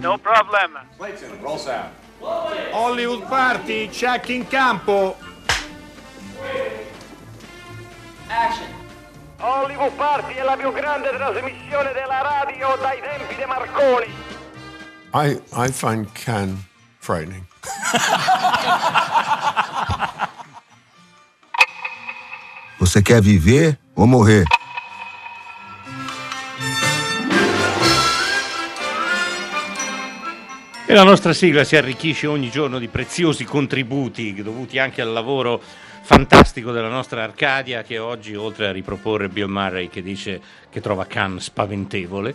No problem. Hollywood Party, check in campo. Action. Hollywood Party è la più grande trasmissione della radio dai tempi di Marconi. I find Cannes frightening. Você quer viver ou morrer? E la nostra sigla si arricchisce ogni giorno di preziosi contributi dovuti anche al lavoro fantastico della nostra Arcadia, che oggi, oltre a riproporre Bill Murray che dice che trova Cannes spaventevole,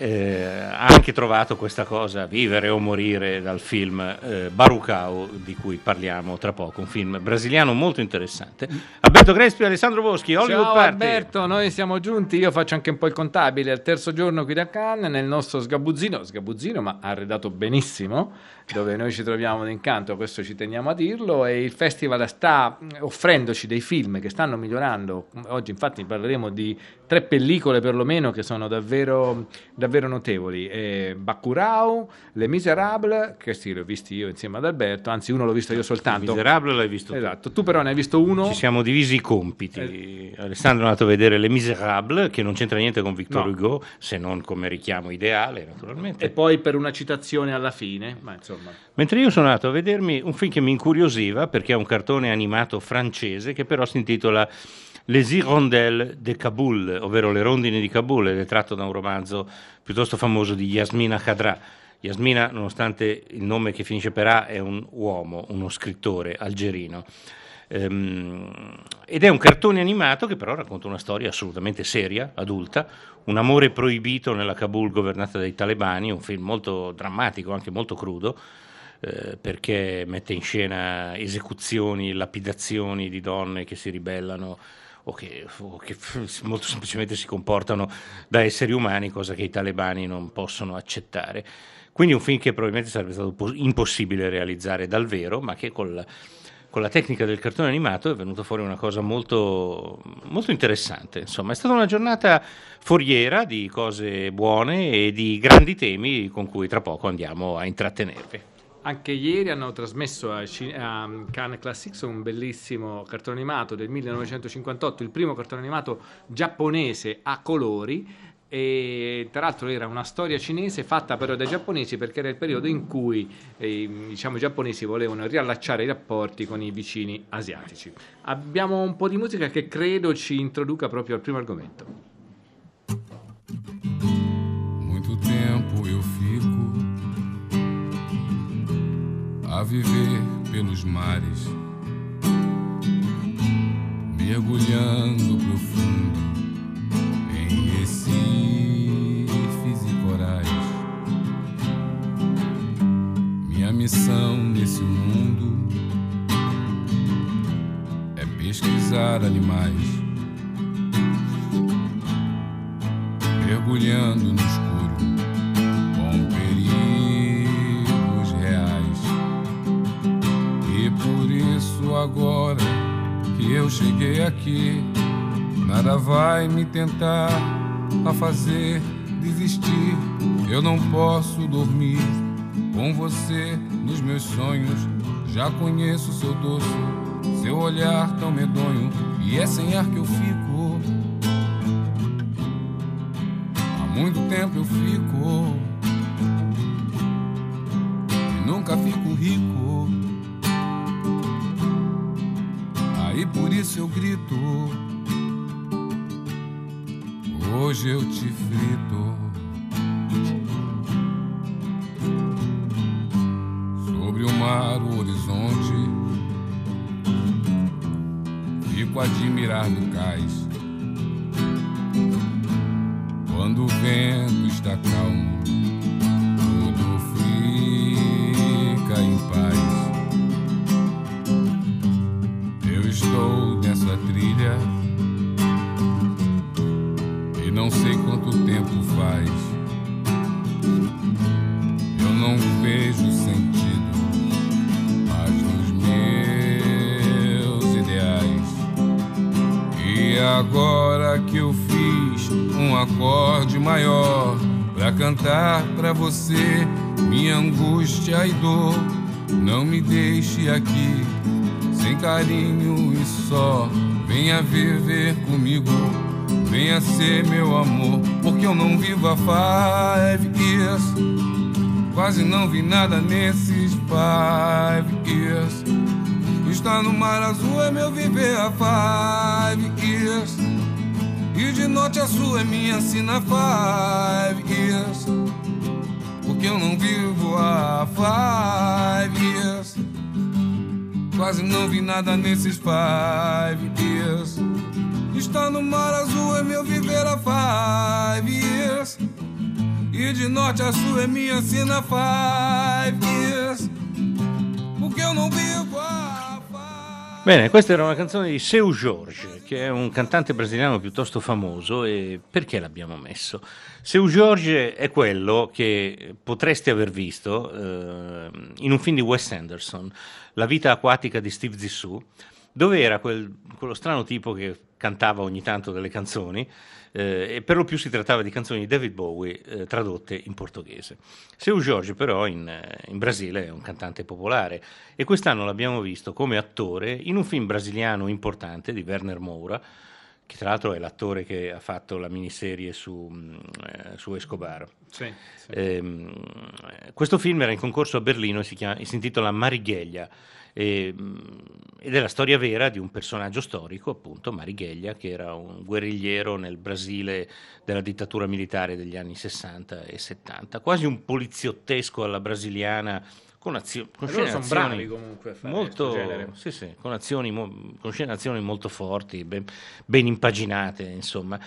ha anche trovato questa cosa, vivere o morire, dal film Bacurau, di cui parliamo tra poco, un film brasiliano molto interessante. Alberto Crespi e Alessandro Boschi, Hollywood Party. Ciao Alberto, noi siamo giunti, io faccio anche un po' il contabile, al terzo giorno qui da Cannes, nel nostro sgabuzzino ma arredato benissimo, dove noi ci troviamo d'incanto, questo ci teniamo a dirlo, e il festival sta offrendoci dei film che stanno migliorando. Oggi infatti parleremo di 3 pellicole perlomeno che sono davvero notevoli, Bacurau, Les Misérables, che sì, l'ho visto io insieme ad Alberto, anzi uno l'ho visto io soltanto. Les Misérables l'hai visto tu. Esatto, tu però ne hai visto uno. Ci siamo divisi i compiti, Alessandro è andato a vedere Les Misérables, che non c'entra niente con Victor Hugo, se non come richiamo ideale naturalmente. E poi per una citazione alla fine, ma insomma. Mentre io sono andato a vedermi un film che mi incuriosiva perché è un cartone animato francese che però si intitola Les Hirondelles de Kaboul, ovvero Le rondini di Kabul, ed è tratto da un romanzo piuttosto famoso di Yasmina Khadra. Yasmina, nonostante il nome che finisce per A, è un uomo, uno scrittore algerino. Ed è un cartone animato che però racconta una storia assolutamente seria, adulta, un amore proibito nella Kabul governata dai talebani, un film molto drammatico, anche molto crudo, perché mette in scena esecuzioni, lapidazioni di donne che si ribellano o che molto semplicemente si comportano da esseri umani, cosa che i talebani non possono accettare. Quindi un film che probabilmente sarebbe stato impossibile realizzare dal vero, ma che con la tecnica del cartone animato è venuta fuori una cosa molto, molto interessante. Insomma, è stata una giornata foriera di cose buone e di grandi temi con cui tra poco andiamo a intrattenervi. Anche ieri hanno trasmesso a Cannes Classics un bellissimo cartone animato del 1958, il primo cartone animato giapponese a colori, e tra l'altro era una storia cinese fatta però dai giapponesi, perché era il periodo in cui i giapponesi volevano riallacciare i rapporti con i vicini asiatici. Abbiamo un po' di musica che credo ci introduca proprio al primo argomento. Muito tempo eu fico a viver pelos mares, mergulhando profundo em recifes e corais. Minha missão nesse mundo é pesquisar animais, mergulhando no escuro com perigos reais. E por isso agora que eu cheguei aqui, nada vai me tentar a fazer desistir. Eu não posso dormir com você nos meus sonhos. Já conheço seu doce, seu olhar tão medonho, e é sem ar que eu fico. Há muito tempo eu fico e nunca fico rico. Aí por isso eu grito, hoje eu te frito. Sobre o mar, o horizonte, fico a admirar no cais. Quando o vento está calmo, tudo fica em paz. Eu estou nessa trilha, não sei quanto tempo faz. Eu não vejo sentido mais nos meus ideais. E agora que eu fiz um acorde maior pra pra cantar pra você minha angústia e dor. Não me deixe aqui sem carinho e só. Venha viver comigo, venha ser meu amor. Porque eu não vivo há 5 years, quase não vi nada nesses 5 years. Estar no mar azul é meu viver há 5 years, e de norte a sul é minha sina 5 years. Porque eu não vivo há 5 years, quase não vi nada nesses 5 years. Estar no mar azul é meu viver há 5 years, e de norte a sul é minha sina 5 years. Porque eu não vivo há... Bene, questa era una canzone di Seu Jorge, che è un cantante brasiliano piuttosto famoso. E perché l'abbiamo messo? Seu Jorge è quello che potreste aver visto in un film di Wes Anderson, La vita acquatica di Steve Zissou, dove era quello strano tipo che cantava ogni tanto delle canzoni, e per lo più si trattava di canzoni di David Bowie tradotte in portoghese. Seu Jorge però in Brasile è un cantante popolare, e quest'anno l'abbiamo visto come attore in un film brasiliano importante di Werner Moura, che tra l'altro è l'attore che ha fatto la miniserie su Escobar. Sì, sì. Questo film era in concorso a Berlino e si intitola Marighella, ed è la storia vera di un personaggio storico, appunto Marighella, che era un guerrigliero nel Brasile della dittatura militare degli anni 60 e 70, quasi un poliziottesco alla brasiliana, con scene azioni comunque molto, sì, con scene azioni molto forti, ben impaginate, insomma.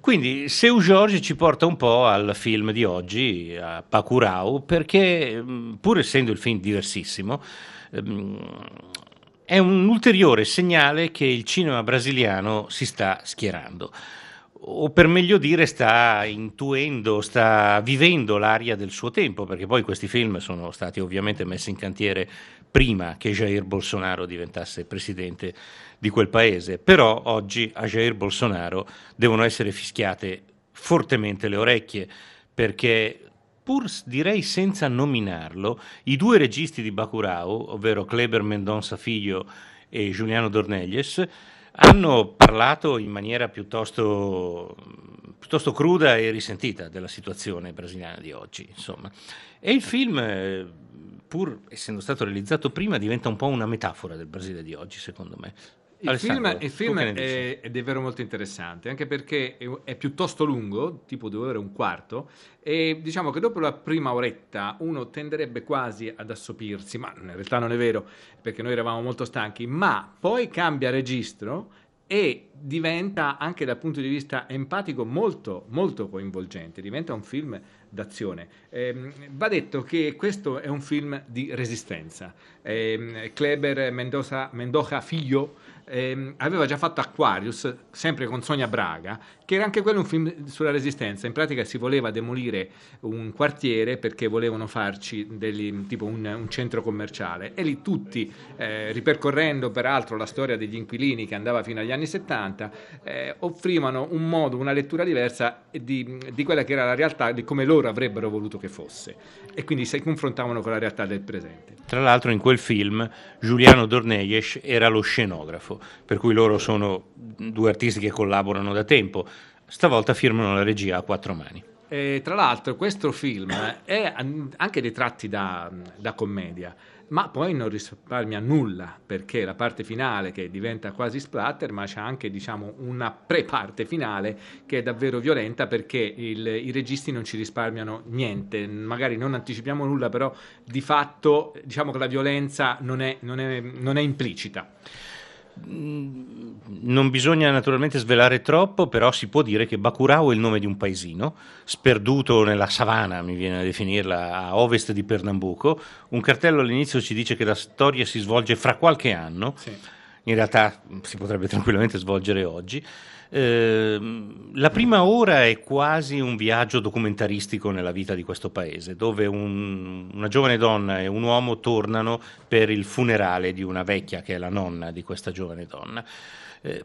Quindi Seu Jorge ci porta un po' al film di oggi, a Bacurau, perché pur essendo il film diversissimo, è un ulteriore segnale che il cinema brasiliano si sta schierando, o per meglio dire sta intuendo, sta vivendo l'aria del suo tempo, perché poi questi film sono stati ovviamente messi in cantiere prima che Jair Bolsonaro diventasse presidente di quel paese. Però oggi a Jair Bolsonaro devono essere fischiate fortemente le orecchie, perché pur direi senza nominarlo, i due registi di Bacurau, ovvero Kleber Mendonça Filho e Juliano Dornelles, hanno parlato in maniera piuttosto cruda e risentita della situazione brasiliana di oggi, insomma. E il film, pur essendo stato realizzato prima, diventa un po' una metafora del Brasile di oggi, secondo me. Il film è davvero molto interessante, anche perché è piuttosto lungo, tipo 2 ore e un quarto, e diciamo che dopo la prima oretta uno tenderebbe quasi ad assopirsi, ma in realtà non è vero, perché noi eravamo molto stanchi, ma poi cambia registro e diventa, anche dal punto di vista empatico, molto molto coinvolgente, diventa un film d'azione. Va detto che questo è un film di resistenza. Kleber Mendonça Filho aveva già fatto Aquarius, sempre con Sonia Braga, che era anche quello un film sulla resistenza. In pratica si voleva demolire un quartiere perché volevano farci tipo un centro commerciale, e lì tutti, ripercorrendo peraltro la storia degli inquilini che andava fino agli anni 70, offrivano un modo, una lettura diversa di quella che era la realtà, di come loro avrebbero voluto che fosse, e quindi si confrontavano con la realtà del presente. Tra l'altro in quel film Juliano Dornelles era lo scenografo, per cui loro sono due artisti che collaborano da tempo. Stavolta firmano la regia a 4 mani. Tra l'altro questo film è anche dei tratti da commedia, ma poi non risparmia nulla, perché la parte finale, che diventa quasi splatter, ma c'è anche, diciamo, una pre-parte finale che è davvero violenta, perché i registi non ci risparmiano niente. Magari non anticipiamo nulla, però di fatto diciamo che la violenza non è implicita. Non bisogna naturalmente svelare troppo, però si può dire che Bacurau è il nome di un paesino sperduto nella savana, mi viene a definirla, a ovest di Pernambuco. Un cartello all'inizio ci dice che la storia si svolge fra qualche anno, sì. In realtà si potrebbe tranquillamente svolgere oggi. La prima ora è quasi un viaggio documentaristico nella vita di questo paese, dove una giovane donna e un uomo tornano per il funerale di una vecchia che è la nonna di questa giovane donna.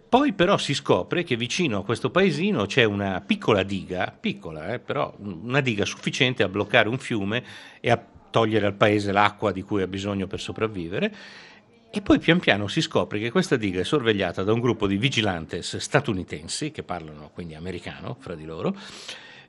Poi però si scopre che vicino a questo paesino c'è una piccola diga, piccola però una diga sufficiente a bloccare un fiume e a togliere al paese l'acqua di cui ha bisogno per sopravvivere. E poi pian piano si scopre che questa diga è sorvegliata da un gruppo di vigilantes statunitensi, che parlano quindi americano fra di loro,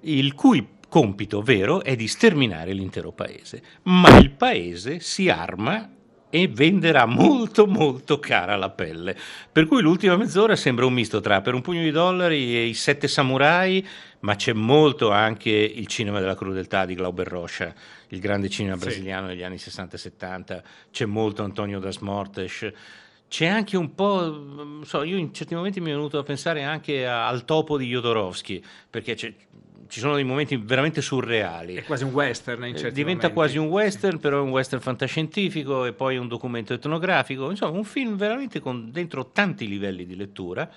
il cui compito vero è di sterminare l'intero paese. Ma il paese si arma e venderà molto molto cara la pelle. Per cui l'ultima mezz'ora sembra un misto tra Per un pugno di dollari e I sette samurai, ma c'è molto anche il cinema della crudeltà di Glauber Rocha, il grande cinema brasiliano degli anni 60 e 70, c'è molto Antonio das Mortes, c'è anche un po', non so, io in certi momenti mi è venuto a pensare anche al Topo di Jodorowsky, perché ci sono dei momenti veramente surreali. È quasi un western in certi diventa momenti. Quasi un western, però è un western fantascientifico e poi un documento etnografico, insomma un film veramente con dentro tanti livelli di lettura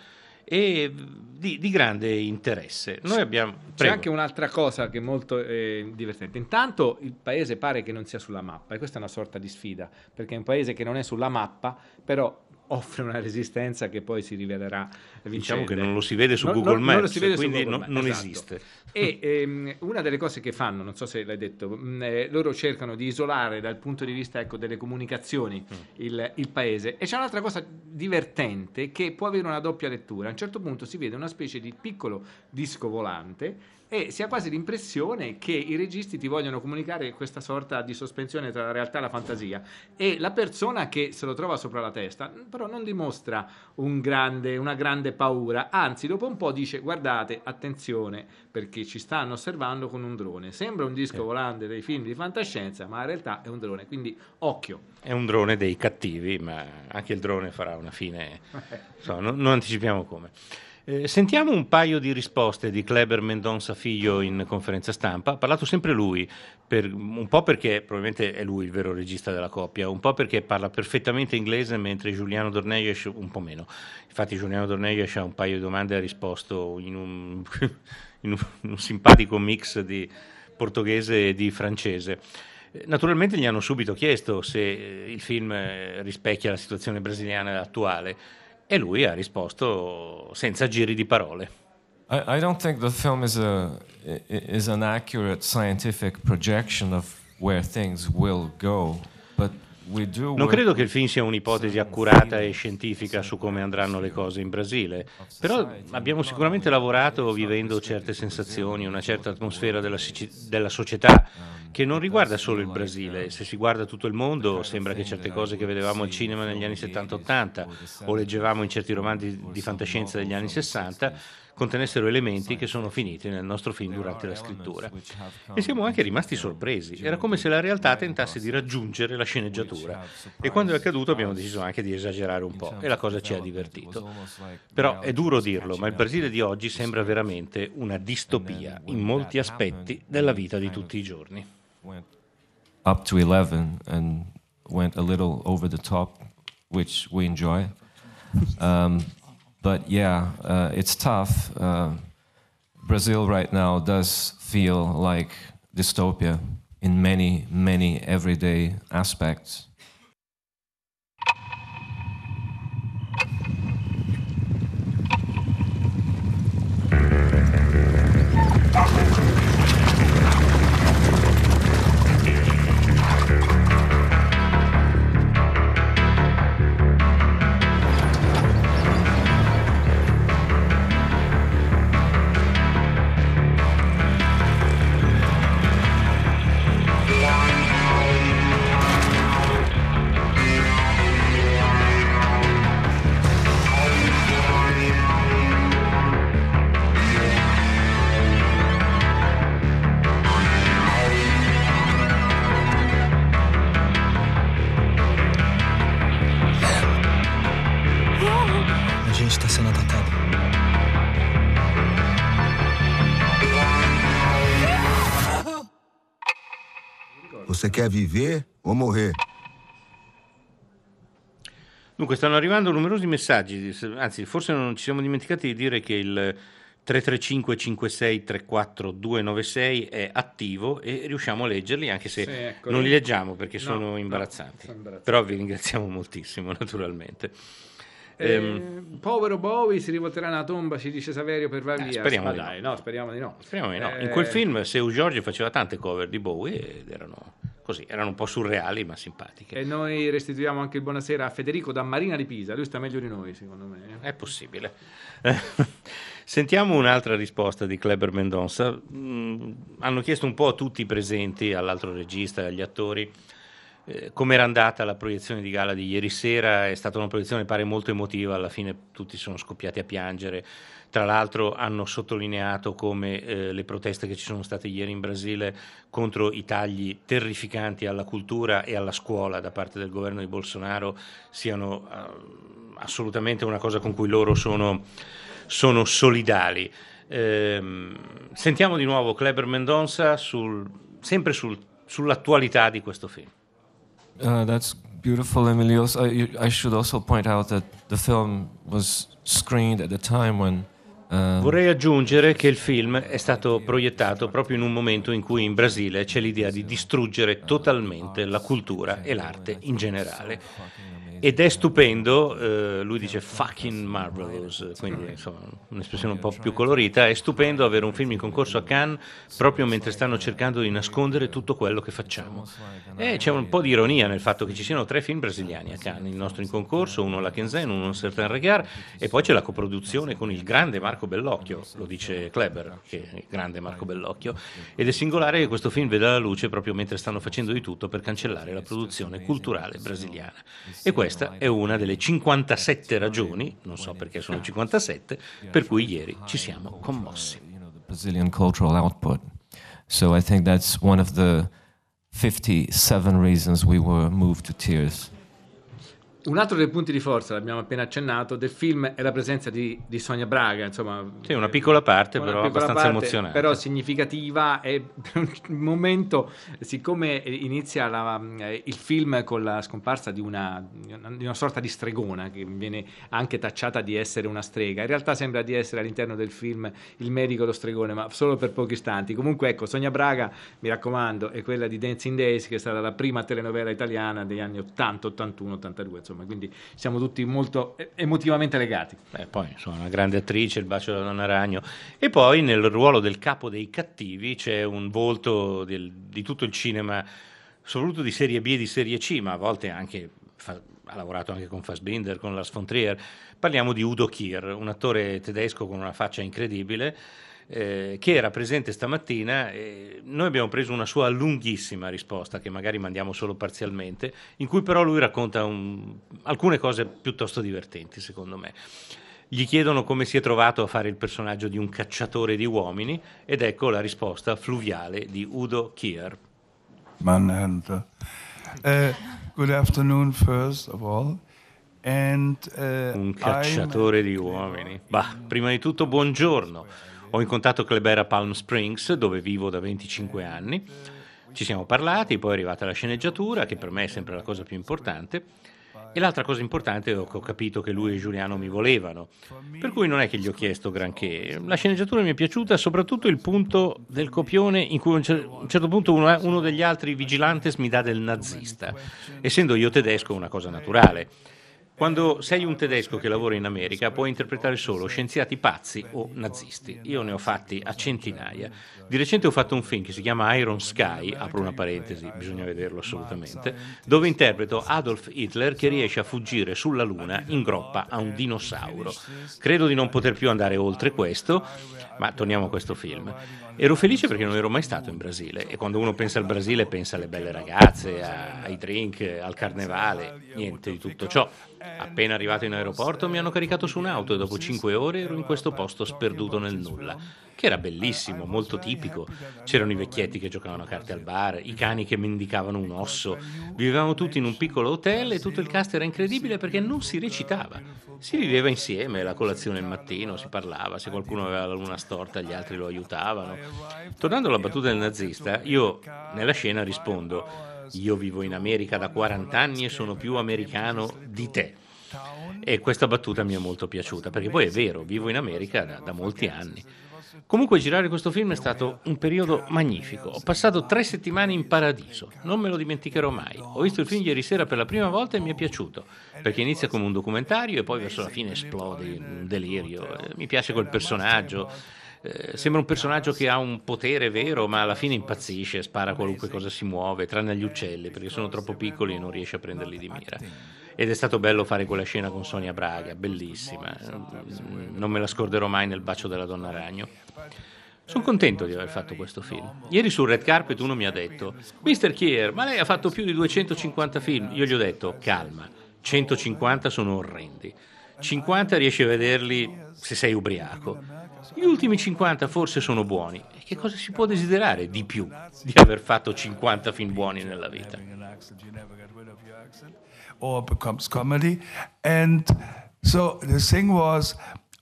e di grande interesse. Noi abbiamo C'è anche un'altra cosa che è molto divertente. Intanto il paese pare che non sia sulla mappa, e questa è una sorta di sfida, perché è un paese che non è sulla mappa, però offre una resistenza che poi si rivelerà vincente. Diciamo che non lo si vede su Google Maps, non lo si vede, quindi su Google Maps, non esiste. E una delle cose che fanno, non so se l'hai detto, loro cercano di isolare dal punto di vista, ecco, delle comunicazioni il paese. E c'è un'altra cosa divertente che può avere una doppia lettura. A un certo punto si vede una specie di piccolo disco volante e si ha quasi l'impressione che i registi ti vogliono comunicare questa sorta di sospensione tra la realtà e la fantasia, e la persona che se lo trova sopra la testa però non dimostra una grande paura, anzi dopo un po' dice: guardate, attenzione, perché ci stanno osservando con un drone. Sembra un disco volante dei film di fantascienza, ma in realtà è un drone, quindi occhio. È un drone dei cattivi, ma anche il drone farà una fine, non anticipiamo come. Sentiamo un paio di risposte di Kleber Mendonça Filho in conferenza stampa. Ha parlato sempre lui, un po' perché probabilmente è lui il vero regista della coppia, un po' perché parla perfettamente inglese, mentre Juliano Dornelles un po' meno. Infatti Juliano Dornelles a un paio di domande ha risposto in un simpatico mix di portoghese e di francese. Naturalmente gli hanno subito chiesto se il film rispecchia la situazione brasiliana attuale, e lui ha risposto senza giri di parole. I don't think the film is an accurate scientific projection of where things will go, but we do. Non credo che il film sia un'ipotesi accurata e scientifica su come andranno le cose in Brasile, però abbiamo sicuramente lavorato vivendo certe sensazioni, una certa atmosfera della società che non riguarda solo il Brasile. Se si guarda tutto il mondo sembra che certe cose che vedevamo al cinema negli anni 70-80 o leggevamo in certi romanzi di fantascienza degli anni 60 contenessero elementi che sono finiti nel nostro film durante la scrittura. E siamo anche rimasti sorpresi. Era come se la realtà tentasse di raggiungere la sceneggiatura. E quando è accaduto abbiamo deciso anche di esagerare un po', e la cosa ci ha divertito. Però è duro dirlo, ma il Brasile di oggi sembra veramente una distopia in molti aspetti della vita di tutti i giorni. Up to 11 and went a little over the top, which we enjoy. But yeah, it's tough. Brazil right now does feel like dystopia in many, many everyday aspects. Quer vivere o morire? Dunque stanno arrivando numerosi messaggi, anzi forse non ci siamo dimenticati di dire che il 335 56 34 296 è attivo e riusciamo a leggerli, anche se non li leggiamo perché sono imbarazzanti. Però vi ringraziamo moltissimo, naturalmente. Povero Bowie, si rivolterà nella tomba, ci dice Saverio per va via. Speriamo di dai, no. No, speriamo di no. Speriamo di no. In quel film Seu Jorge faceva tante cover di Bowie ed erano così, erano un po' surreali ma simpatiche. E noi restituiamo anche il buonasera a Federico da Marina di Pisa, lui sta meglio di noi secondo me. È possibile. Sentiamo un'altra risposta di Kleber Mendonça. Hanno chiesto un po' a tutti i presenti, all'altro regista, agli attori, com'era andata la proiezione di gala di ieri sera. È stata una proiezione pare molto emotiva, alla fine tutti sono scoppiati a piangere. Tra l'altro hanno sottolineato come le proteste che ci sono state ieri in Brasile contro i tagli terrificanti alla cultura e alla scuola da parte del governo di Bolsonaro siano assolutamente una cosa con cui loro sono solidali. Sentiamo di nuovo Kleber Mendonça sull'attualità di questo film. That's beautiful, Emilio. I should also point out that the film was screened at the time when vorrei aggiungere che il film è stato proiettato proprio in un momento in cui in Brasile c'è l'idea di distruggere totalmente la cultura e l'arte in generale. Ed è stupendo, lui dice fucking marvelous, quindi insomma un'espressione un po' più colorita. È stupendo avere un film in concorso a Cannes proprio mentre stanno cercando di nascondere tutto quello che facciamo. E c'è un po' di ironia nel fatto che ci siano 3 film brasiliani a Cannes, il nostro in concorso, uno alla Kenzen, uno a Certain Regard, e poi c'è la coproduzione con il grande Marco Bellocchio, lo dice Kleber, che è il grande Marco Bellocchio, ed è singolare che questo film veda la luce proprio mentre stanno facendo di tutto per cancellare la produzione culturale brasiliana. E questa è una delle 57 ragioni, non so perché sono 57, per cui ieri ci siamo commossi. Brazilian cultural output. So I think that's one of the 57 reasons we were moved to tears. Un altro dei punti di forza, l'abbiamo appena accennato, del film è la presenza di Sonia Braga, insomma. Sì, una piccola parte, però abbastanza emozionante. Però significativa, e per un momento, siccome inizia il film con la scomparsa di una sorta di stregona, che viene anche tacciata di essere una strega, in realtà sembra di essere all'interno del film il medico e lo stregone, ma solo per pochi istanti. Comunque ecco, Sonia Braga, mi raccomando, è quella di Dancing Days, che è stata la prima telenovela italiana degli anni 80, 81, 82, insomma. Quindi siamo tutti molto emotivamente legati. Poi insomma, una grande attrice, il bacio della Donna Ragno. E poi nel ruolo del capo dei cattivi c'è un volto di tutto il cinema, soprattutto di serie B e di serie C, ma a volte anche ha lavorato anche con Fassbinder, con Lars von Trier. Parliamo di Udo Kier, un attore tedesco con una faccia incredibile, che era presente stamattina. Noi abbiamo preso una sua lunghissima risposta, che magari mandiamo solo parzialmente, in cui però lui racconta alcune cose piuttosto divertenti secondo me. Gli chiedono come si è trovato a fare il personaggio di un cacciatore di uomini, ed ecco la risposta fluviale di Udo Kier. Manhunter. Good afternoon first of all. And, un cacciatore di uomini. Bah, prima di tutto buongiorno. Ho incontrato Kleber a Palm Springs, dove vivo da 25 anni. Ci siamo parlati, poi è arrivata la sceneggiatura, che per me è sempre la cosa più importante. E l'altra cosa importante è che ho capito che lui e Giuliano mi volevano, per cui non è che gli ho chiesto granché. La sceneggiatura mi è piaciuta, soprattutto il punto del copione in cui a un certo punto uno degli altri vigilantes mi dà del nazista. Essendo io tedesco è una cosa naturale. Quando sei un tedesco che lavora in America puoi interpretare solo scienziati pazzi o nazisti. Io ne ho fatti a centinaia. Di recente ho fatto un film che si chiama Iron Sky, apro una parentesi, bisogna vederlo assolutamente, dove interpreto Adolf Hitler che riesce a fuggire sulla Luna in groppa a un dinosauro. Credo di non poter più andare oltre questo, ma torniamo a questo film. Ero felice perché non ero mai stato in Brasile, e quando uno pensa al Brasile pensa alle belle ragazze, ai drink, al carnevale, niente di tutto ciò. Appena arrivato in aeroporto mi hanno caricato su un'auto e dopo 5 ore ero in questo posto sperduto nel nulla, che era bellissimo, molto tipico. C'erano i vecchietti che giocavano a carte al bar, i cani che mendicavano un osso. Vivevamo tutti in un piccolo hotel e tutto il cast era incredibile perché non si recitava. Si viveva insieme, la colazione il mattino, si parlava, se qualcuno aveva la luna storta gli altri lo aiutavano. Tornando alla battuta del nazista, io nella scena rispondo: io vivo in America da 40 anni e sono più americano di te. E questa battuta mi è molto piaciuta, perché poi è vero, vivo in America da molti anni. Comunque girare questo film è stato un periodo magnifico. Ho passato 3 settimane in paradiso, non me lo dimenticherò mai. Ho visto il film ieri sera per la prima volta e mi è piaciuto, perché inizia come un documentario e poi verso la fine esplode in un delirio. Mi piace quel personaggio, sembra un personaggio che ha un potere vero, ma alla fine impazzisce, spara qualunque cosa si muove, tranne gli uccelli, perché sono troppo piccoli e non riesce a prenderli di mira. Ed è stato bello fare quella scena con Sonia Braga, bellissima, non me la scorderò mai nel bacio della donna ragno. Sono contento di aver fatto questo film. Ieri sul red carpet uno mi ha detto: Mr. Kier, ma lei ha fatto più di 250 film. Io gli ho detto: calma, 150 sono orrendi, 50 riesci a vederli se sei ubriaco, gli ultimi 50 forse sono buoni. E che cosa si può desiderare di più di aver fatto 50 film buoni nella vita? Or becomes comedy. And so the thing was,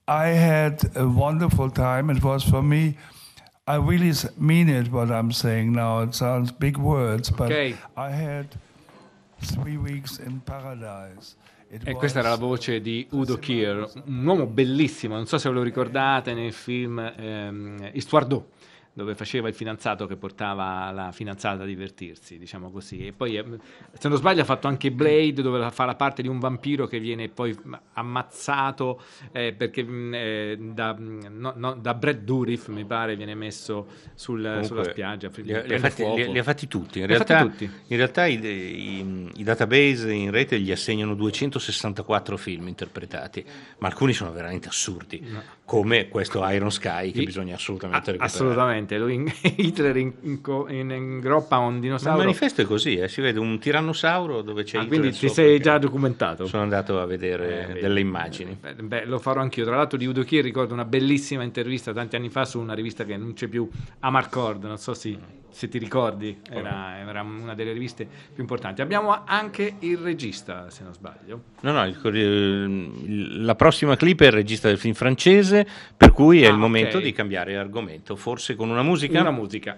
I had a wonderful time. It was for me, I really mean it what I'm saying now. It sounds big words, but okay. I had 3 weeks in paradise. E questa era la voce di Udo Kier, un uomo bellissimo, non so se ve lo ricordate nel film Histoire d'eau, dove faceva il fidanzato che portava la fidanzata a divertirsi, diciamo così. E poi, se non sbaglio, ha fatto anche Blade, dove fa la parte di un vampiro che viene poi ammazzato perché da Brad Dourif, mi pare, viene messo sulla spiaggia. Li ha fatti tutti. In realtà i database in rete gli assegnano 264 film interpretati, ma alcuni sono veramente assurdi, no, come questo Iron Sky che bisogna assolutamente recuperare. Assolutamente. Hitler ingroppa un dinosauro. Ma il manifesto è così, si vede un tirannosauro dove c'è Hitler. Quindi ti sei già documentato. Sono andato a vedere delle immagini. Beh, lo farò anch'io. Tra l'altro di Udo Kier ricordo una bellissima intervista tanti anni fa su una rivista che non c'è più, Amarcord, non so se ti ricordi, era una delle riviste più importanti. Abbiamo anche il regista, se non sbaglio. La prossima clip è il regista del film francese, per cui è il momento di cambiare argomento, forse con una musica. Una musica.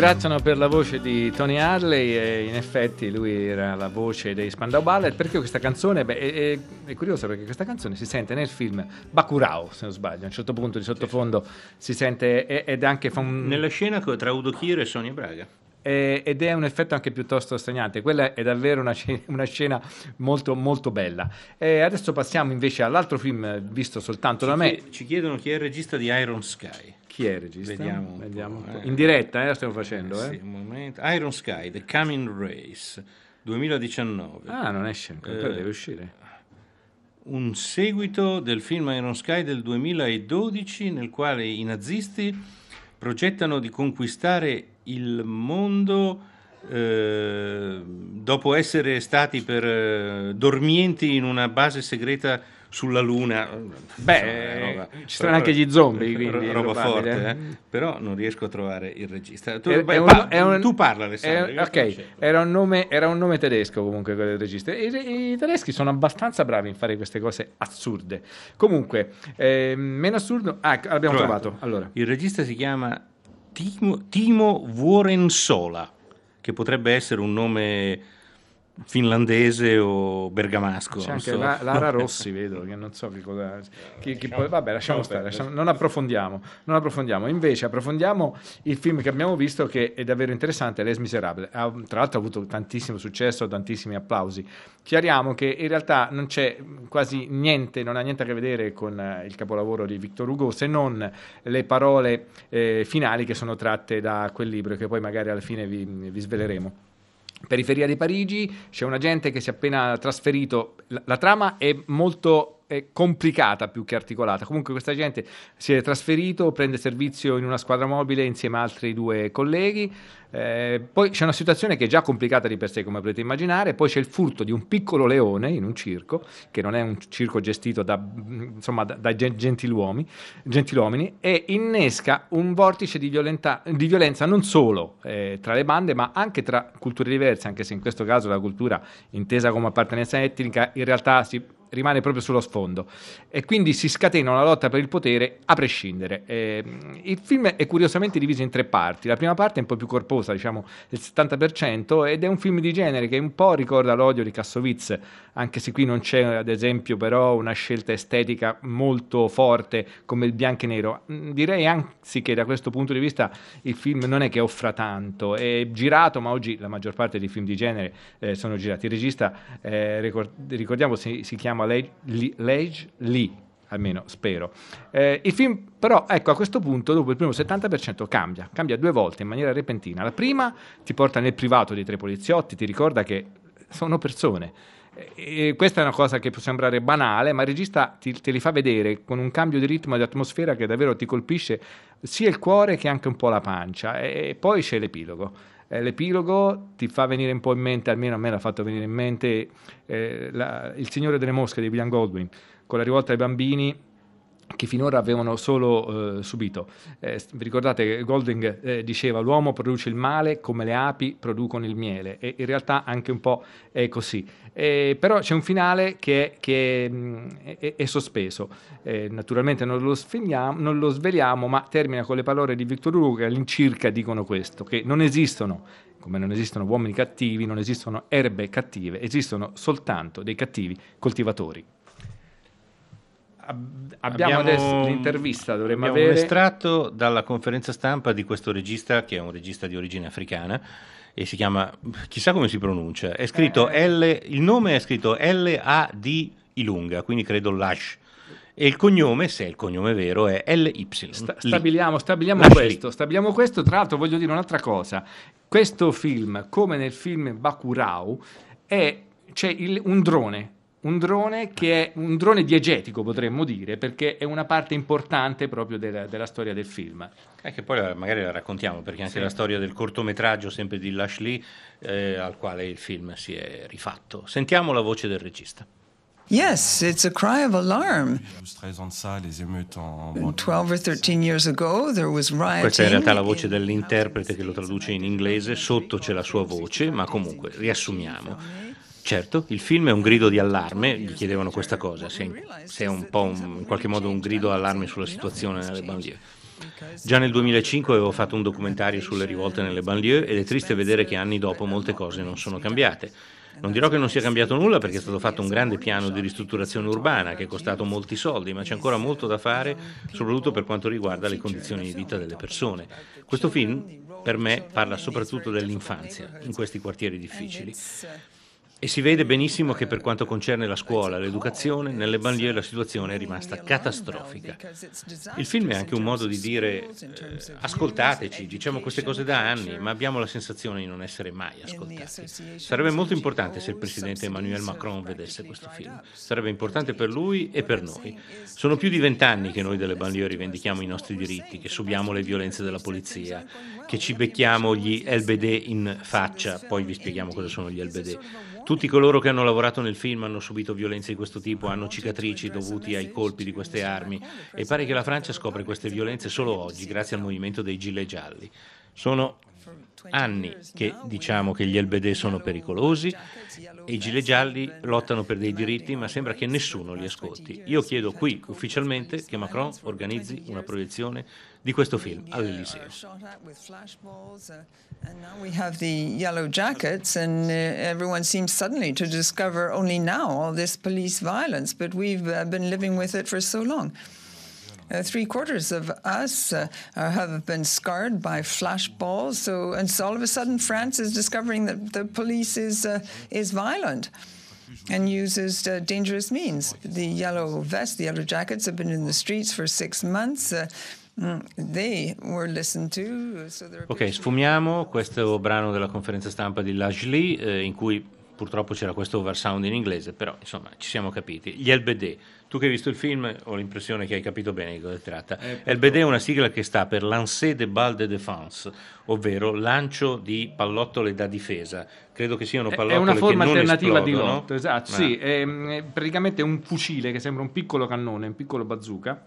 ringraziano per la voce di Tony Hadley, e in effetti lui era la voce dei Spandau Ballet. Perché questa canzone? Beh, è curioso perché questa canzone si sente nel film Bacurau, se non sbaglio, a un certo punto di sottofondo si sente ed anche nella scena tra Udo Kier e Sonia Braga. Ed è un effetto anche piuttosto straniante. Quella è davvero una scena molto molto bella. Adesso passiamo invece all'altro film visto soltanto da me. Ci chiedono chi è il regista di Iron Sky. Chi è il regista? Vediamo in diretta la stiamo facendo. Sì, un momento. Iron Sky, The Coming Race 2019. Non esce ancora, deve uscire. Un seguito del film Iron Sky del 2012, nel quale i nazisti progettano di conquistare il mondo dopo essere stati dormienti in una base segreta sulla Luna. Ci sono anche gli zombie, quindi roba forte, però non riesco a trovare il regista. Tu parla, Alessandro. Era un nome tedesco comunque quello del regista. I tedeschi sono abbastanza bravi in fare queste cose assurde. Comunque, meno assurdo. Abbiamo trovato. Allora, il regista si chiama Timo Vuorensola, che potrebbe essere un nome finlandese o bergamasco. C'è anche Lara Rossi, vedo, che non so che cosa. Lasciamo stare, non approfondiamo. Invece approfondiamo il film che abbiamo visto, che è davvero interessante, Les Misérables. Tra l'altro ha avuto tantissimo successo, tantissimi applausi. Chiariamo che in realtà non c'è quasi niente, non ha niente a che vedere con il capolavoro di Victor Hugo, se non le parole finali che sono tratte da quel libro, che poi magari alla fine vi sveleremo. Periferia di Parigi, c'è un agente che si è appena trasferito, la trama è molto complicata più che articolata. Comunque questa gente si è trasferito, prende servizio in una squadra mobile insieme a altri due colleghi, poi c'è una situazione che è già complicata di per sé, come potete immaginare. Poi c'è il furto di un piccolo leone in un circo, che non è un circo gestito da gentiluomini, e innesca un vortice di violenza non solo tra le bande, ma anche tra culture diverse, anche se in questo caso la cultura intesa come appartenenza etnica in realtà rimane proprio sullo sfondo, e quindi si scatena una lotta per il potere a prescindere. Il film è curiosamente diviso in tre parti. La prima parte è un po' più corposa, diciamo il 70%, ed è un film di genere che un po' ricorda L'odio di Kassovitz, anche se qui non c'è ad esempio però una scelta estetica molto forte come il bianco e nero. Direi anzi che da questo punto di vista il film non è che offra tanto, è girato, ma oggi la maggior parte dei film di genere sono girati. Il regista, ricordiamo, si chiama Ladj Ly, almeno spero. Il film però, a questo punto, dopo il primo 70% cambia due volte in maniera repentina. La prima ti porta nel privato dei tre poliziotti, ti ricorda che sono persone. E questa è una cosa che può sembrare banale, ma il regista te li fa vedere con un cambio di ritmo e di atmosfera che davvero ti colpisce sia il cuore che anche un po' la pancia. E poi c'è l'epilogo. L'epilogo ti fa venire un po' in mente, almeno a me l'ha fatto venire in mente, Il Signore delle Mosche di William Golding, con la rivolta ai bambini che finora avevano solo subito. Vi ricordate che Golding diceva: l'uomo produce il male come le api producono il miele, e in realtà anche un po' è così. Però c'è un finale che è sospeso. Naturalmente non lo sveliamo, ma termina con le parole di Victor Hugo che all'incirca dicono questo, che non esistono, come non esistono uomini cattivi, non esistono erbe cattive, esistono soltanto dei cattivi coltivatori. Abbiamo adesso l'intervista, dovremmo avere un estratto dalla conferenza stampa di questo regista, che è un regista di origine africana e si chiama, chissà come si pronuncia, è scritto il nome è scritto L-A-D Ilunga, quindi credo Ladj, e il cognome, se è il cognome vero, è L-Y. Stabiliamo questo. Tra l'altro voglio dire un'altra cosa: questo film, come nel film Bacurau, c'è un drone che è un drone diegetico, potremmo dire, perché è una parte importante proprio della storia del film. Che poi magari la raccontiamo, perché anche la storia del cortometraggio sempre di Ladj Ly, al quale il film si è rifatto. Sentiamo la voce del regista. Yes, it's a cry of alarm. 12 or 13 years ago there was rioting. Questa è in realtà la voce dell'interprete che lo traduce in inglese, sotto c'è la sua voce, ma comunque riassumiamo. Certo, il film è un grido di allarme, gli chiedevano questa cosa, se è in qualche modo un grido allarme sulla situazione nelle banlieue. Già nel 2005 avevo fatto un documentario sulle rivolte nelle banlieue ed è triste vedere che anni dopo molte cose non sono cambiate. Non dirò che non sia cambiato nulla perché è stato fatto un grande piano di ristrutturazione urbana che è costato molti soldi, ma c'è ancora molto da fare, soprattutto per quanto riguarda le condizioni di vita delle persone. Questo film, per me, parla soprattutto dell'infanzia in questi quartieri difficili. E si vede benissimo che per quanto concerne la scuola, l'educazione, nelle banlieue la situazione è rimasta catastrofica. Il film è anche un modo di dire ascoltateci, diciamo queste cose da anni, ma abbiamo la sensazione di non essere mai ascoltati. Sarebbe molto importante se il presidente Emmanuel Macron vedesse questo film. Sarebbe importante per lui e per noi. Sono più di 20 anni che noi delle banlieue rivendichiamo i nostri diritti, che subiamo le violenze della polizia, che ci becchiamo gli LBD in faccia, poi vi spieghiamo cosa sono gli LBD. Tutti coloro che hanno lavorato nel film hanno subito violenze di questo tipo, hanno cicatrici dovute ai colpi di queste armi e pare che la Francia scopra queste violenze solo oggi grazie al movimento dei gilet gialli. Sono anni che diciamo che gli LBD sono pericolosi e i gilet gialli lottano per dei diritti, ma sembra che nessuno li ascolti. Io chiedo qui ufficialmente che Macron organizzi una proiezione di questo film all'Eliseo. We have the yellow jackets and everyone seems suddenly to discover only now all this police violence, but we've been living with it for so long. Three-quarters of us have been scarred by flashballs, so all of a sudden France is discovering that the police is violent and uses dangerous means. The yellow vests, the yellow jackets have been in the streets for 6 months. Ok, sfumiamo questo brano della conferenza stampa di Ladj Ly, in cui purtroppo c'era questo oversound in inglese, però insomma ci siamo capiti. Gli LBD, tu che hai visto il film ho l'impressione che hai capito bene di cosa tratta. LBD è una sigla che sta per Lancé de Balles de Défense, ovvero lancio di pallottole da difesa. Credo che siano pallottole che non esplodono. È una forma alternativa di lotto, esatto, sì. È praticamente un fucile che sembra un piccolo cannone, un piccolo bazooka.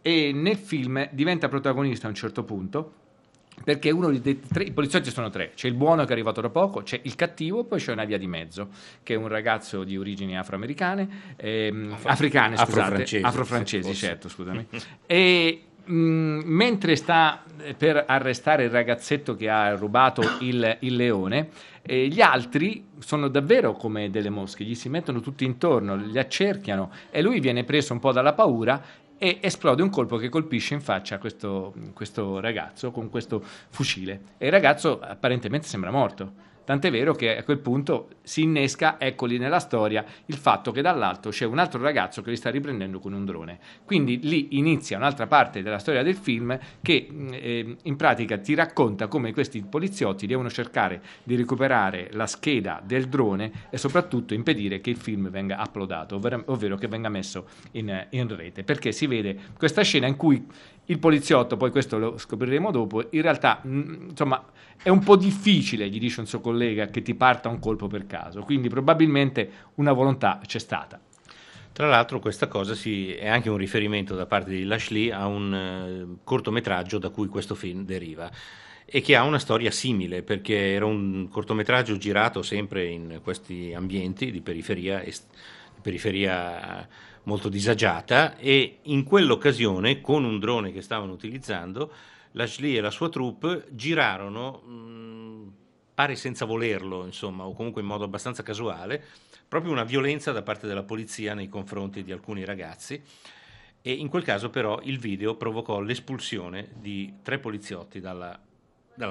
E nel film diventa protagonista a un certo punto perché uno dei tre, i poliziotti sono tre, c'è il buono che è arrivato da poco, c'è il cattivo, poi c'è una via di mezzo che è un ragazzo di origini afroamericane, africane, scusate, afrofrancesi, certo, scusami. E mentre sta per arrestare il ragazzetto che ha rubato il leone, gli altri sono davvero come delle mosche, gli si mettono tutti intorno, li accerchiano e lui viene preso un po' dalla paura e esplode un colpo che colpisce in faccia questo ragazzo con questo fucile e il ragazzo apparentemente sembra morto, tant'è vero che a quel punto si innesca, eccoli nella storia, il fatto che dall'alto c'è un altro ragazzo che li sta riprendendo con un drone, quindi lì inizia un'altra parte della storia del film che in pratica ti racconta come questi poliziotti devono cercare di recuperare la scheda del drone e soprattutto impedire che il film venga uploadato, ovvero che venga messo in rete, perché si vede questa scena in cui il poliziotto, poi questo lo scopriremo dopo, in realtà insomma è un po' difficile, gli dice un suo collega, che ti parta un colpo per caso, quindi probabilmente una volontà c'è stata. Tra l'altro questa cosa è anche un riferimento da parte di Ladj Ly a un cortometraggio da cui questo film deriva e che ha una storia simile, perché era un cortometraggio girato sempre in questi ambienti di periferia molto disagiata e in quell'occasione con un drone che stavano utilizzando Ladj Ly e la sua troupe girarono pare senza volerlo, insomma, o comunque in modo abbastanza casuale, proprio una violenza da parte della polizia nei confronti di alcuni ragazzi e in quel caso però il video provocò l'espulsione di 3 poliziotti dalla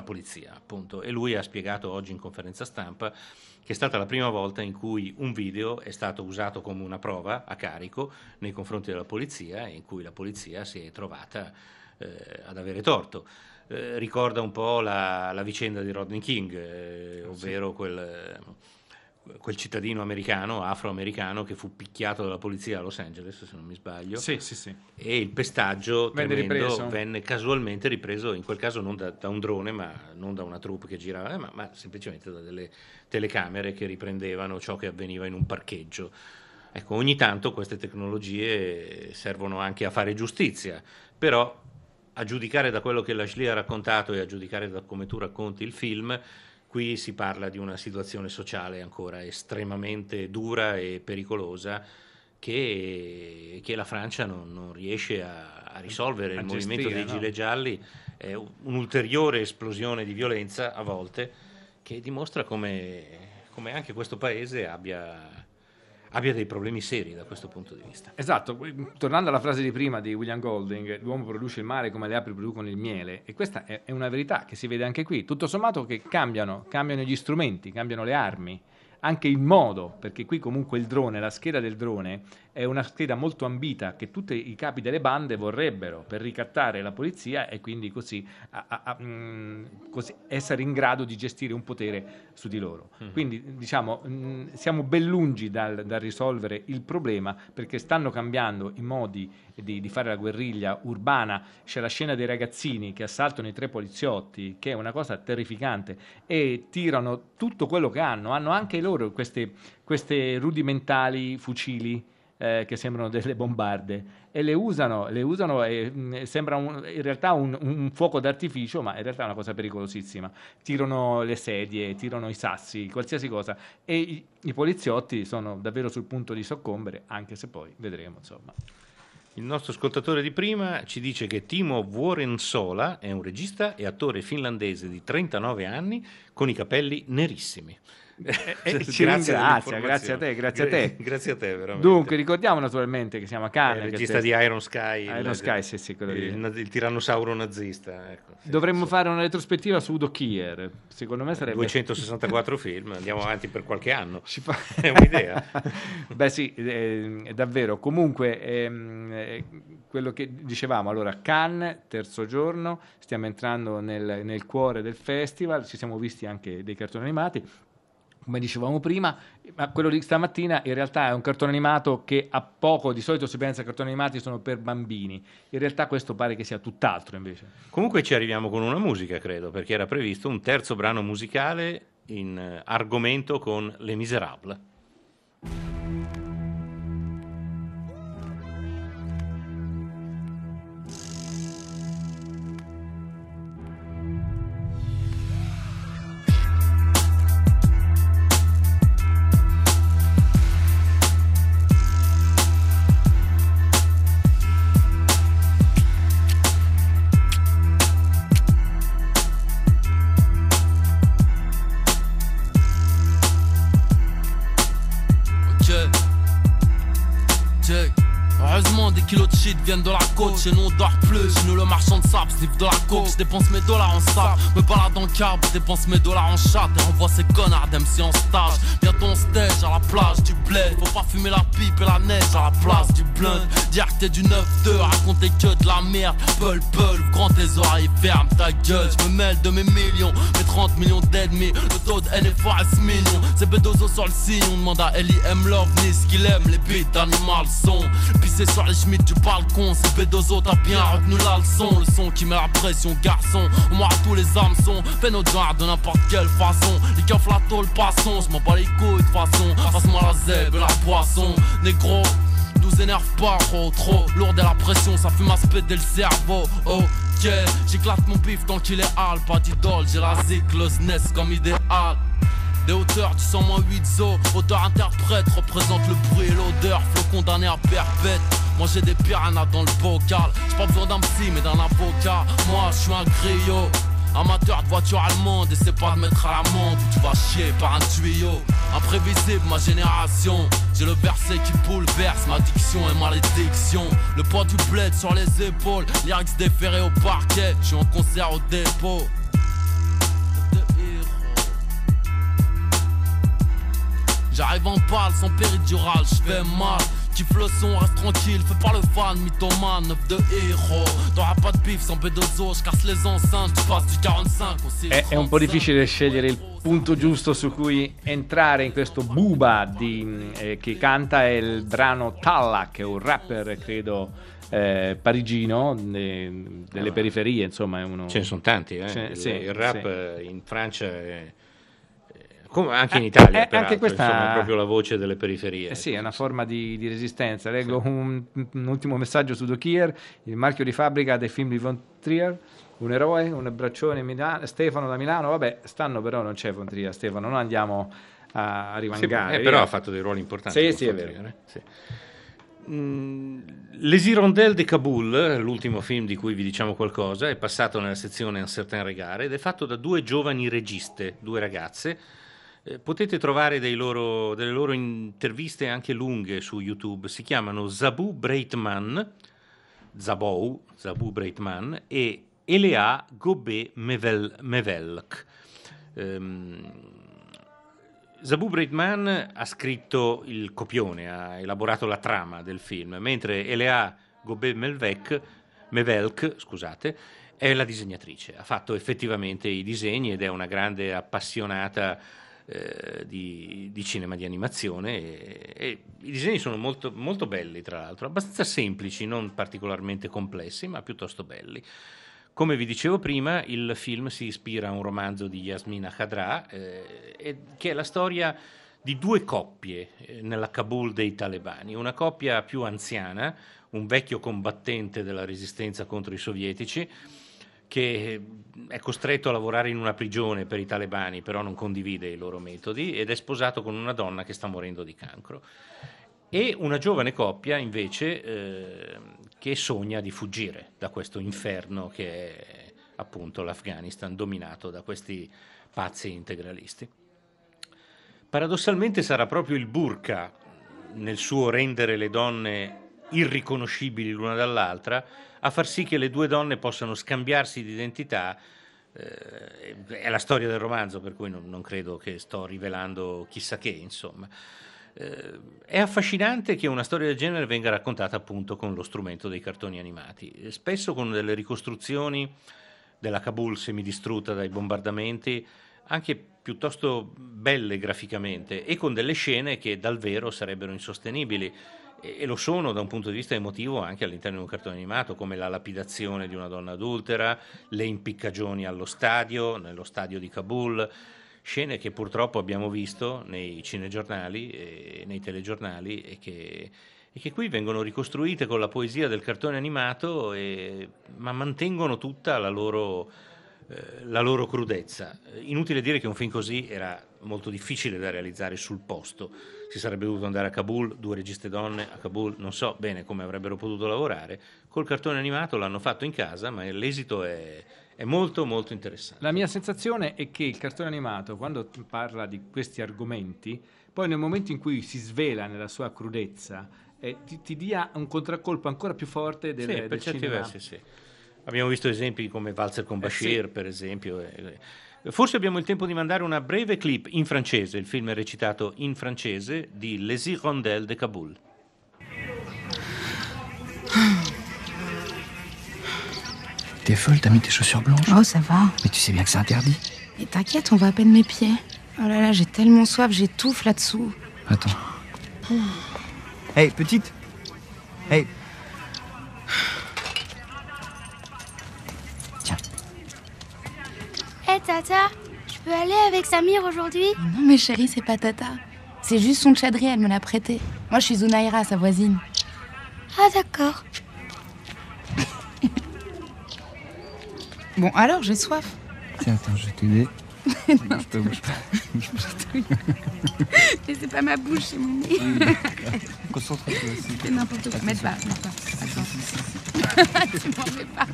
polizia, appunto, e lui ha spiegato oggi in conferenza stampa che è stata la prima volta in cui un video è stato usato come una prova a carico nei confronti della polizia e in cui la polizia si è trovata ad avere torto. Ricorda un po' la vicenda di Rodney King, ovvero quel cittadino americano, afroamericano, che fu picchiato dalla polizia a Los Angeles, se non mi sbaglio, sì. E il pestaggio venne casualmente ripreso, in quel caso non da un drone, ma non da una troupe che girava, ma semplicemente da delle telecamere che riprendevano ciò che avveniva in un parcheggio. Ecco, ogni tanto queste tecnologie servono anche a fare giustizia, però a giudicare da quello che Ladj Ly ha raccontato e a giudicare da come tu racconti il film, qui si parla di una situazione sociale ancora estremamente dura e pericolosa che la Francia non riesce a a risolvere il movimento dei gilet gialli è un'ulteriore esplosione di violenza a volte, che dimostra come anche questo paese abbia dei problemi seri da questo punto di vista. Esatto, tornando alla frase di prima di William Golding, l'uomo produce il mare come le api producono il miele, e questa è una verità che si vede anche qui, tutto sommato, che cambiano gli strumenti, cambiano le armi, anche il modo, perché qui comunque il drone, la scheda del drone è una scheda molto ambita che tutti i capi delle bande vorrebbero per ricattare la polizia e quindi così essere in grado di gestire un potere su di loro. Mm-hmm. Quindi diciamo siamo ben lungi dal risolvere il problema, perché stanno cambiando i modi di fare la guerriglia urbana. C'è la scena dei ragazzini che assaltano i 3 poliziotti, che è una cosa terrificante, e tirano tutto quello che hanno anche loro queste rudimentali fucili che sembrano delle bombarde, e le usano e sembra in realtà un fuoco d'artificio, ma in realtà è una cosa pericolosissima. Tirano le sedie, tirano i sassi, qualsiasi cosa, e i poliziotti sono davvero sul punto di soccombere, anche se poi vedremo, insomma. Il nostro ascoltatore di prima ci dice che Timo Vuorensola è un regista e attore finlandese di 39 anni con i capelli nerissimi. Ci ringrazio, grazie a te. Grazie a te, veramente. Dunque, ricordiamo naturalmente che siamo a Cannes. Il regista di Iron Sky, il tirannosauro nazista. Ecco, sì, dovremmo fare una retrospettiva su Udo Kier. Secondo me sarebbe 264 film. Andiamo avanti per qualche anno. È un'idea. Beh, sì, davvero. Comunque, quello che dicevamo, allora, Cannes, terzo giorno, stiamo entrando nel cuore del festival. Ci siamo visti anche dei cartoni animati, come dicevamo prima, ma quello di stamattina in realtà è un cartone animato che ha poco, di solito si pensa che i cartoni animati sono per bambini, in realtà questo pare che sia tutt'altro invece. Comunque ci arriviamo con una musica, credo, perché era previsto un terzo brano musicale in argomento con Les Misérables. Viennent de la côte, chez nous on dort plus. Chez nous le marchand de sable, sniff de la coke. J'dépense mes dollars en sable, me balade en câble. J'dépense mes dollars en chat et renvoie ces connards d'MC en stage. Bientôt on stage à la plage du bled. Faut pas fumer la pipe et la neige à la place du blunt. Dire que t'es du 9-2, raconter que de la merde. Peul, peul, grand tes oreilles, ferme ta gueule. J'me mêle de mes millions, mes 30 millions d'ennemis. Le taux de haine est fort, est mignon. C'est Bedozo sur le signe, on demande à Ellie M. Lovni ce qu'il aime. Les beats d'animal sont pissés sur les chemises du balcon. C'est Bedozo, t'as bien retenu la leçon. Le son qui met la pression, garçon. On moire tous les hameçons, fais notre genre de n'importe quelle façon. Les gaffes, la tôle, passons, j'm'en bats les couilles de façon. Passe-moi la zèbe et la poisson, négro. Nous énerve pas, gros, trop lourde est la pression, ça fume à se péter le cerveau. Ok, j'éclate mon bif tant qu'il est hal, pas d'idole, j'ai la zik, le SNES comme idéal. Des hauteurs du 100-8 zo, auteur-interprète représente le bruit et l'odeur, flot condamné à perpète. Manger des piranhas dans le bocal, j'ai pas besoin d'un psy mais d'un avocat. Moi je suis un griot, amateur de voiture allemande, essaie pas de mettre à l'amende ou tu vas chier par un tuyau. Imprévisible ma génération, j'ai le verset qui bouleverse ma diction et malédiction. Le poids du bled sur les épaules, lyrics déférés au parquet, je suis en concert au dépôt. J'arrive en pâle sans péridurale, j'fais mal. Kiffe le son, reste tranquille, fais pas le fan, mythomane, 9 de héros. T'auras pas de bif sans Bedozo, j'casse les enceintes, tu passes du 45 au 6. È un po' difficile scegliere il punto giusto su cui entrare in questo buba che canta è il brano Talla, che è un rapper, credo, parigino, delle periferie, insomma. È uno... Ce ne sono tanti, il rap in Francia è... Come anche in Italia, peraltro, anche questa... insomma, è proprio la voce delle periferie. Sì, è una forma di resistenza. Leggo un ultimo messaggio su Udo Kier, il marchio di fabbrica dei film di Von Trier, un eroe, un abbraccione Stefano da Milano. Vabbè, stanno però non c'è Von Trier, Stefano, non andiamo a rimangare. Però ha fatto dei ruoli importanti. Sì, è vero. Sì. Les Hirondelles de Kaboul, l'ultimo film di cui vi diciamo qualcosa, è passato nella sezione Un certain regard ed è fatto da due giovani registe, due ragazze. Potete trovare delle loro interviste anche lunghe su YouTube. Si chiamano Zabou Breitman e Elea Gobé Mevel. Zabou Breitman ha scritto il copione, ha elaborato la trama del film, mentre Elea Gobé Mevel è la disegnatrice. Ha fatto effettivamente i disegni ed è una grande appassionata di cinema di animazione e i disegni sono molto, molto belli, tra l'altro, abbastanza semplici, non particolarmente complessi, ma piuttosto belli. Come vi dicevo prima, il film si ispira a un romanzo di Yasmina Khadra, che è la storia di due coppie nella Kabul dei talebani. Una coppia più anziana, un vecchio combattente della resistenza contro i sovietici, che è costretto a lavorare in una prigione per i talebani, però non condivide i loro metodi, ed è sposato con una donna che sta morendo di cancro. E una giovane coppia invece che sogna di fuggire da questo inferno che è appunto l'Afghanistan, dominato da questi pazzi integralisti. Paradossalmente sarà proprio il burka, nel suo rendere le donne irriconoscibili l'una dall'altra, a far sì che le due donne possano scambiarsi di identità. È la storia del romanzo, per cui non credo che sto rivelando chissà che, insomma. È affascinante che una storia del genere venga raccontata appunto con lo strumento dei cartoni animati, spesso con delle ricostruzioni della Kabul semidistrutta dai bombardamenti, anche piuttosto belle graficamente, e con delle scene che dal vero sarebbero insostenibili, e lo sono da un punto di vista emotivo anche all'interno di un cartone animato, come la lapidazione di una donna adultera, le impiccagioni allo stadio, nello stadio di Kabul. Scene che purtroppo abbiamo visto nei cinegiornali e nei telegiornali e che qui vengono ricostruite con la poesia del cartone animato, ma mantengono tutta la loro crudezza. Inutile dire che un film così era molto difficile da realizzare sul posto. Si sarebbe dovuto andare a Kabul, due registe donne a Kabul, non so bene come avrebbero potuto lavorare. Col cartone animato l'hanno fatto in casa, ma l'esito è molto molto interessante. La mia sensazione è che il cartone animato, quando parla di questi argomenti, poi nel momento in cui si svela nella sua crudezza, ti dia un contraccolpo ancora più forte del cinema. Sì, per certi versi sì. Abbiamo visto esempi come Walzer con Bashir, sì, per esempio. Forse abbiamo il tempo di mandare una breve clip in francese. Il film è recitato in francese, di Les Hirondelles de Kaboul. T'es folle, t'as mis tes chaussures blanches. Oh, ça va. Mais tu sais bien que c'est interdit. Et t'inquiète, on voit à peine mes pieds. Oh là là, j'ai tellement soif, j'étouffe là-dessous. Attends. Hey, petite. Hey. Tiens. Hey, Tata, je peux aller avec Samir aujourd'hui? Non, mais chérie, c'est pas Tata. C'est juste son tchadri, elle me l'a prêté. Moi, je suis Zunaira, sa voisine. Ah, d'accord. Bon, alors, j'ai soif. Tiens, attends, je vais t'aider. Non, je te bouge pas. Mais c'est pas ma bouche, c'est mon nez. Concentre-toi aussi. C'est n'importe quoi. Mets pas. Attends. Tu m'en fais pas.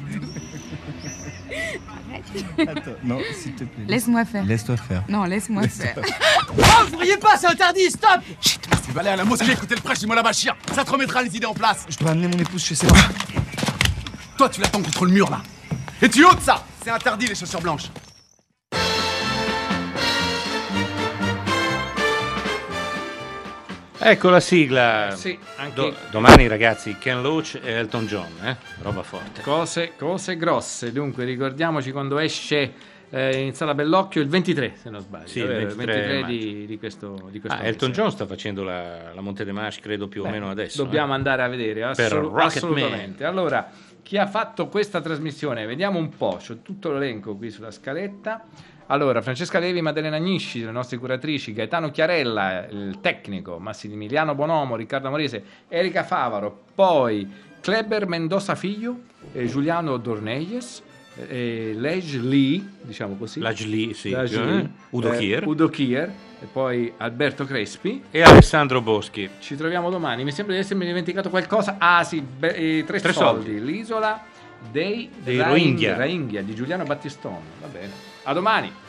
Arrête. Attends, non, s'il te plaît. Laisse-moi faire. Laisse-toi faire. Non, laisse-moi faire. Oh, vous riez pas, c'est interdit, stop. Chut, tu vas aller à la mosquée, écouter le prêche du Mollah Bachir. Ça te remettra les idées en place. Je dois amener mon épouse chez Seba. Toi, tu l'attends contre le mur, là. E ti uzza! C'est interdit les chaussures blanches! Ecco la sigla. Sì, anche domani, ragazzi, Ken Loach e Elton John, roba forte. Cose grosse. Dunque, ricordiamoci quando esce in sala Bellocchio il 23, se non sbaglio. Sì, il 23 di questo Elton John sta facendo la Monte dei Marchi, credo più o meno adesso. Dobbiamo andare a vedere, assolutamente. Allora, chi ha fatto questa trasmissione? Vediamo un po', c'ho tutto l'elenco qui sulla scaletta. Allora, Francesca Levi, Maddalena Agnisci, le nostre curatrici, Gaetano Chiarella, il tecnico, Massimiliano Bonomo, Riccardo Amorese, Erika Favaro, poi Kleber Mendonça Filho, Juliano Dornelles, Ladj Ly, diciamo così, Ladj Ly, sì. Ladj Ly, Udo Kier, e poi Alberto Crespi e Alessandro Boschi. Ci troviamo domani. Mi sembra di essermi dimenticato qualcosa. Ah sì, tre soldi. L'isola dei Rohingya di Giuliano Battistone. Va bene, a domani.